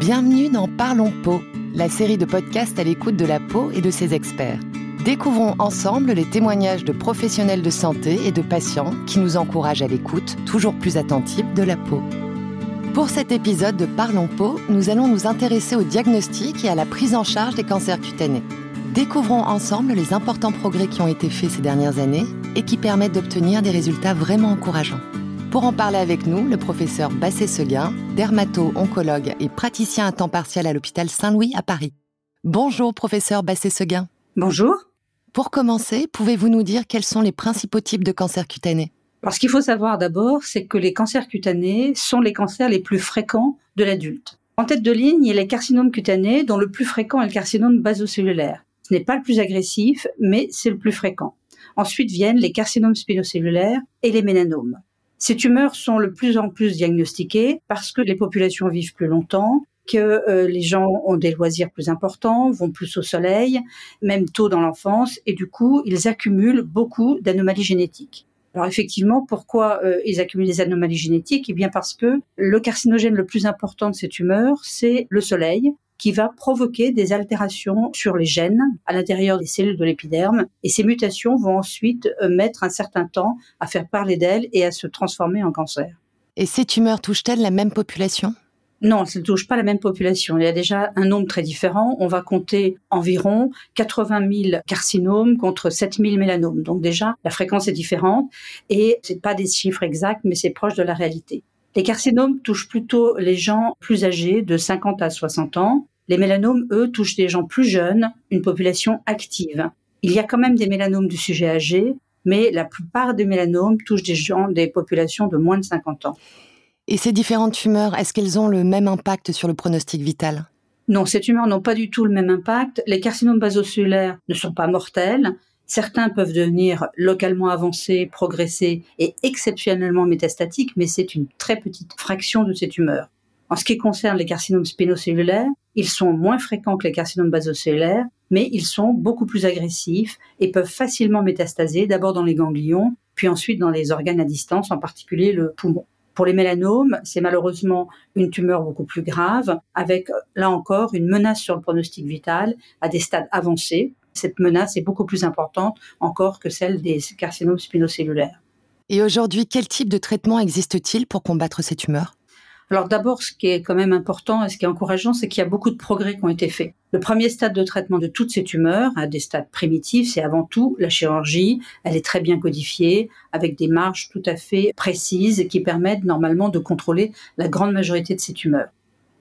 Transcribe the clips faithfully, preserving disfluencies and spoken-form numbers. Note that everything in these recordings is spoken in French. Bienvenue dans Parlons Peau, la série de podcasts à l'écoute de la peau et de ses experts. Découvrons ensemble les témoignages de professionnels de santé et de patients qui nous encouragent à l'écoute toujours plus attentive de la peau. Pour cet épisode de Parlons Peau, nous allons nous intéresser au diagnostic et à la prise en charge des cancers cutanés. Découvrons ensemble les importants progrès qui ont été faits ces dernières années et qui permettent d'obtenir des résultats vraiment encourageants. Pour en parler avec nous, le professeur Basset-Seguin, dermato-oncologue et praticien à temps partiel à l'hôpital Saint-Louis à Paris. Bonjour professeur Basset-Seguin. Bonjour. Pour commencer, pouvez-vous nous dire quels sont les principaux types de cancers cutanés ? Alors, ce qu'il faut savoir d'abord, c'est que les cancers cutanés sont les cancers les plus fréquents de l'adulte. En tête de ligne, il y a les carcinomes cutanés, dont le plus fréquent est le carcinome basocellulaire. Ce n'est pas le plus agressif, mais c'est le plus fréquent. Ensuite viennent les carcinomes spinocellulaires et les mélanomes. Ces tumeurs sont de plus en plus diagnostiquées parce que les populations vivent plus longtemps, que euh, les gens ont des loisirs plus importants, vont plus au soleil, même tôt dans l'enfance, et du coup, ils accumulent beaucoup d'anomalies génétiques. Alors effectivement, pourquoi euh, ils accumulent des anomalies génétiques ? Eh bien parce que le carcinogène le plus important de ces tumeurs, c'est le soleil, qui va provoquer des altérations sur les gènes à l'intérieur des cellules de l'épiderme. Et ces mutations vont ensuite mettre un certain temps à faire parler d'elles et à se transformer en cancer. Et ces tumeurs touchent-elles la même population ? Non, elles ne touchent pas la même population. Il y a déjà un nombre très différent. On va compter environ quatre-vingt mille carcinomes contre sept mille mélanomes. Donc déjà, la fréquence est différente et ce n'est pas des chiffres exacts, mais c'est proche de la réalité. Les carcinomes touchent plutôt les gens plus âgés, de cinquante à soixante ans. Les mélanomes, eux, touchent des gens plus jeunes, une population active. Il y a quand même des mélanomes du sujet âgé, mais la plupart des mélanomes touchent des gens, des populations de moins de cinquante ans. Et ces différentes tumeurs, est-ce qu'elles ont le même impact sur le pronostic vital ? Non, ces tumeurs n'ont pas du tout le même impact. Les carcinomes basocellulaires ne sont pas mortels. Certains peuvent devenir localement avancés, progresser et exceptionnellement métastatiques, mais c'est une très petite fraction de ces tumeurs. En ce qui concerne les carcinomes spinocellulaires, ils sont moins fréquents que les carcinomes basocellulaires, mais ils sont beaucoup plus agressifs et peuvent facilement métastaser, d'abord dans les ganglions, puis ensuite dans les organes à distance, en particulier le poumon. Pour les mélanomes, c'est malheureusement une tumeur beaucoup plus grave, avec, là encore, une menace sur le pronostic vital à des stades avancés. Cette menace est beaucoup plus importante encore que celle des carcinomes spinocellulaires. Et aujourd'hui, quel type de traitement existe-t-il pour combattre ces tumeurs ? Alors d'abord, ce qui est quand même important et ce qui est encourageant, c'est qu'il y a beaucoup de progrès qui ont été faits. Le premier stade de traitement de toutes ces tumeurs, à des stades primitifs, c'est avant tout la chirurgie. Elle est très bien codifiée, avec des marges tout à fait précises qui permettent normalement de contrôler la grande majorité de ces tumeurs.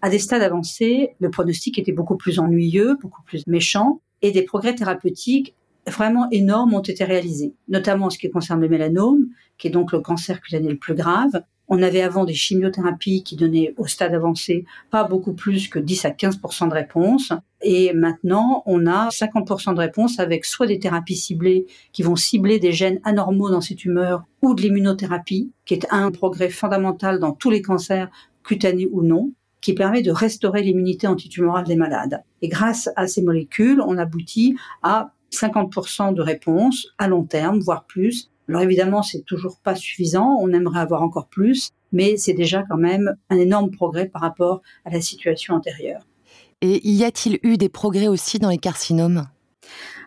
À des stades avancés, le pronostic était beaucoup plus ennuyeux, beaucoup plus méchant. Et des progrès thérapeutiques vraiment énormes ont été réalisés, notamment en ce qui concerne le mélanome, qui est donc le cancer cutané le plus grave. On avait avant des chimiothérapies qui donnaient au stade avancé pas beaucoup plus que dix à quinze pour cent de réponses. Et maintenant, on a cinquante pour cent de réponses avec soit des thérapies ciblées qui vont cibler des gènes anormaux dans ces tumeurs ou de l'immunothérapie, qui est un progrès fondamental dans tous les cancers cutanés ou non, qui permet de restaurer l'immunité antitumorale des malades. Et grâce à ces molécules, on aboutit à cinquante pour cent de réponses à long terme, voire plus. Alors évidemment, c'est toujours pas suffisant, on aimerait avoir encore plus, mais c'est déjà quand même un énorme progrès par rapport à la situation antérieure. Et y a-t-il eu des progrès aussi dans les carcinomes ?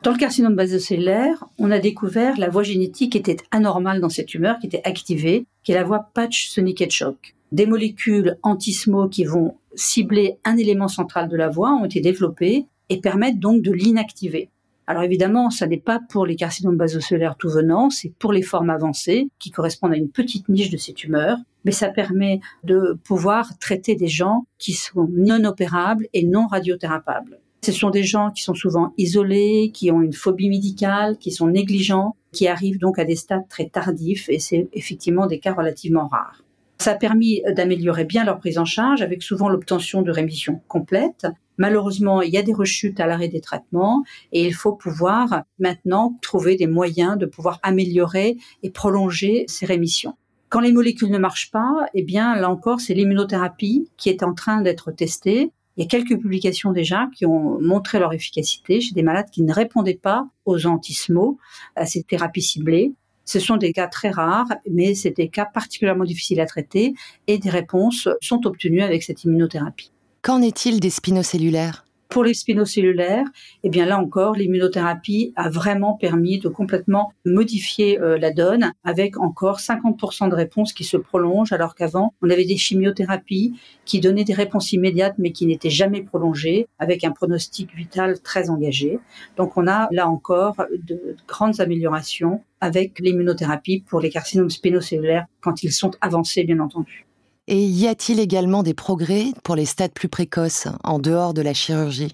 Dans le carcinome basocellulaire, on a découvert la voie génétique qui était anormale dans cette tumeur, qui était activée, qui est la voie patch Sonic Hedgehog. Des molécules anti-S M O qui vont cibler un élément central de la voie ont été développées et permettent donc de l'inactiver. Alors évidemment, ça n'est pas pour les carcinomes basocellulaires tout venant, c'est pour les formes avancées qui correspondent à une petite niche de ces tumeurs, mais ça permet de pouvoir traiter des gens qui sont non opérables et non radiothérapables. Ce sont des gens qui sont souvent isolés, qui ont une phobie médicale, qui sont négligents, qui arrivent donc à des stades très tardifs et c'est effectivement des cas relativement rares. Ça a permis d'améliorer bien leur prise en charge avec souvent l'obtention de rémissions complètes. Malheureusement, il y a des rechutes à l'arrêt des traitements et il faut pouvoir maintenant trouver des moyens de pouvoir améliorer et prolonger ces rémissions. Quand les molécules ne marchent pas, eh bien, là encore, c'est l'immunothérapie qui est en train d'être testée. Il y a quelques publications déjà qui ont montré leur efficacité chez des malades qui ne répondaient pas aux anti-S M O, à ces thérapies ciblées. Ce sont des cas très rares, mais c'est des cas particulièrement difficiles à traiter et des réponses sont obtenues avec cette immunothérapie. Qu'en est-il des spinocellulaires ? Pour les spinocellulaires, eh bien là encore, l'immunothérapie a vraiment permis de complètement modifier euh, la donne, avec encore cinquante pour cent de réponses qui se prolongent, alors qu'avant, on avait des chimiothérapies qui donnaient des réponses immédiates, mais qui n'étaient jamais prolongées, avec un pronostic vital très engagé. Donc on a là encore de grandes améliorations avec l'immunothérapie pour les carcinomes spinocellulaires, quand ils sont avancés, bien entendu. Et y a-t-il également des progrès pour les stades plus précoces, en dehors de la chirurgie ?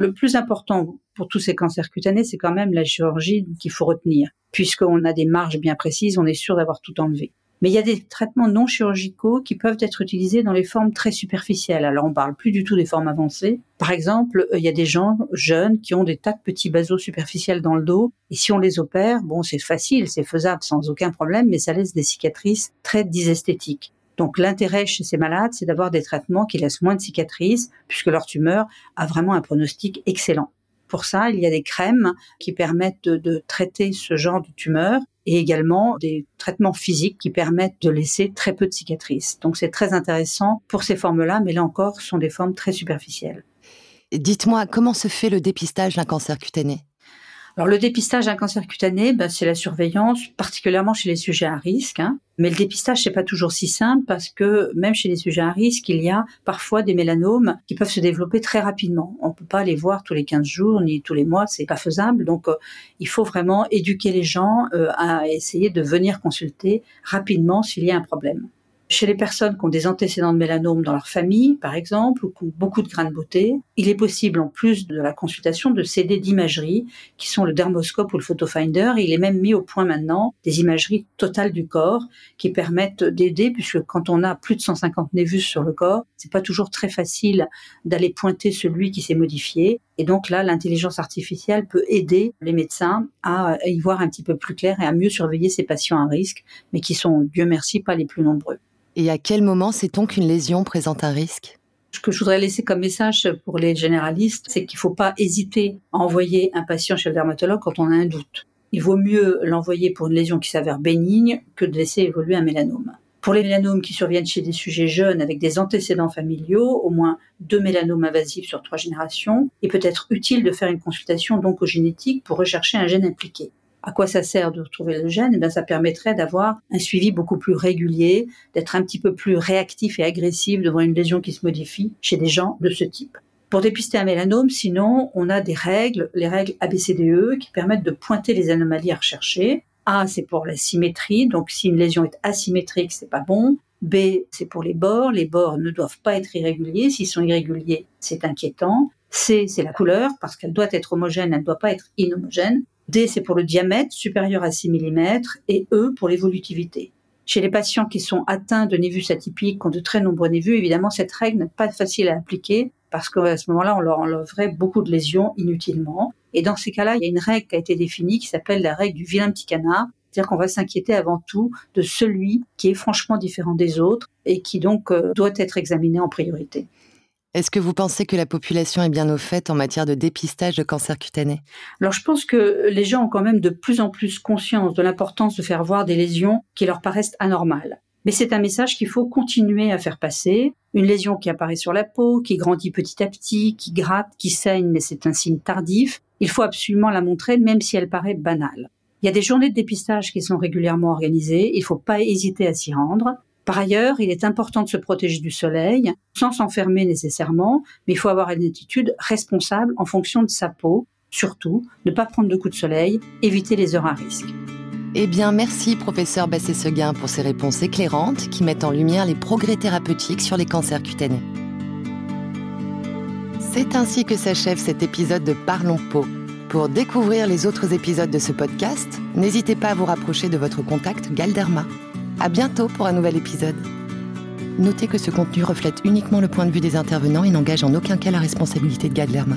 Le plus important pour tous ces cancers cutanés, c'est quand même la chirurgie qu'il faut retenir. Puisqu'on a des marges bien précises, on est sûr d'avoir tout enlevé. Mais il y a des traitements non chirurgicaux qui peuvent être utilisés dans les formes très superficielles. Alors on ne parle plus du tout des formes avancées. Par exemple, il y a des gens jeunes qui ont des tas de petits basos superficiels dans le dos. Et si on les opère, bon, c'est facile, c'est faisable sans aucun problème, mais ça laisse des cicatrices très disesthétiques. Donc l'intérêt chez ces malades, c'est d'avoir des traitements qui laissent moins de cicatrices, puisque leur tumeur a vraiment un pronostic excellent. Pour ça, il y a des crèmes qui permettent de, de traiter ce genre de tumeur, et également des traitements physiques qui permettent de laisser très peu de cicatrices. Donc c'est très intéressant pour ces formes-là, mais là encore, ce sont des formes très superficielles. Dites-moi, comment se fait le dépistage d'un cancer cutané ? Alors le dépistage d'un cancer cutané, ben, c'est la surveillance, particulièrement chez les sujets à risque. Hein. Mais le dépistage, c'est pas toujours si simple parce que même chez les sujets à risque, il y a parfois des mélanomes qui peuvent se développer très rapidement. On peut pas les voir tous les quinze jours ni tous les mois, c'est pas faisable. Donc euh, il faut vraiment éduquer les gens euh, à essayer de venir consulter rapidement s'il y a un problème. Chez les personnes qui ont des antécédents de mélanome dans leur famille, par exemple, ou qui ont beaucoup de grains de beauté, il est possible, en plus de la consultation, de s'aider d'imageries qui sont le dermoscope ou le photofinder. Il est même mis au point maintenant des imageries totales du corps qui permettent d'aider, puisque quand on a plus de cent cinquante névus sur le corps, c'est pas toujours très facile d'aller pointer celui qui s'est modifié. Et donc là, l'intelligence artificielle peut aider les médecins à y voir un petit peu plus clair et à mieux surveiller ces patients à risque, mais qui sont, Dieu merci, pas les plus nombreux. Et à quel moment sait-on qu'une lésion présente un risque ? Ce que je voudrais laisser comme message pour les généralistes, c'est qu'il ne faut pas hésiter à envoyer un patient chez le dermatologue quand on a un doute. Il vaut mieux l'envoyer pour une lésion qui s'avère bénigne que de laisser évoluer un mélanome. Pour les mélanomes qui surviennent chez des sujets jeunes avec des antécédents familiaux, au moins deux mélanomes invasifs sur trois générations, il peut être utile de faire une consultation d'oncogénétique pour rechercher un gène impliqué. À quoi ça sert de retrouver le gène ? Eh bien, ça permettrait d'avoir un suivi beaucoup plus régulier, d'être un petit peu plus réactif et agressif devant une lésion qui se modifie chez des gens de ce type. Pour dépister un mélanome, sinon, on a des règles, les règles A B C D E, qui permettent de pointer les anomalies à rechercher. A, c'est pour la symétrie, donc si une lésion est asymétrique, c'est pas bon. B, c'est pour les bords, les bords ne doivent pas être irréguliers, s'ils sont irréguliers, c'est inquiétant. C, c'est la couleur, parce qu'elle doit être homogène, elle ne doit pas être inhomogène. D, c'est pour le diamètre, supérieur à six millimètres, et E, pour l'évolutivité. Chez les patients qui sont atteints de névus atypiques, qui ont de très nombreux névus, évidemment, cette règle n'est pas facile à appliquer, parce qu'à ce moment-là, on leur enlèverait beaucoup de lésions inutilement. Et dans ces cas-là, il y a une règle qui a été définie, qui s'appelle la règle du vilain petit canard, c'est-à-dire qu'on va s'inquiéter avant tout de celui qui est franchement différent des autres, et qui donc euh, doit être examiné en priorité. Est-ce que vous pensez que la population est bien au fait en matière de dépistage de cancer cutané ? Alors je pense que les gens ont quand même de plus en plus conscience de l'importance de faire voir des lésions qui leur paraissent anormales. Mais c'est un message qu'il faut continuer à faire passer. Une lésion qui apparaît sur la peau, qui grandit petit à petit, qui gratte, qui saigne, mais c'est un signe tardif. Il faut absolument la montrer, même si elle paraît banale. Il y a des journées de dépistage qui sont régulièrement organisées, il ne faut pas hésiter à s'y rendre. Par ailleurs, il est important de se protéger du soleil, sans s'enfermer nécessairement, mais il faut avoir une attitude responsable en fonction de sa peau. Surtout, ne pas prendre de coups de soleil, éviter les heures à risque. Eh bien, merci professeur Basset-Seguin pour ces réponses éclairantes qui mettent en lumière les progrès thérapeutiques sur les cancers cutanés. C'est ainsi que s'achève cet épisode de Parlons Peau. Pour découvrir les autres épisodes de ce podcast, n'hésitez pas à vous rapprocher de votre contact Galderma. À bientôt pour un nouvel épisode. Notez que ce contenu reflète uniquement le point de vue des intervenants et n'engage en aucun cas la responsabilité de Galderma.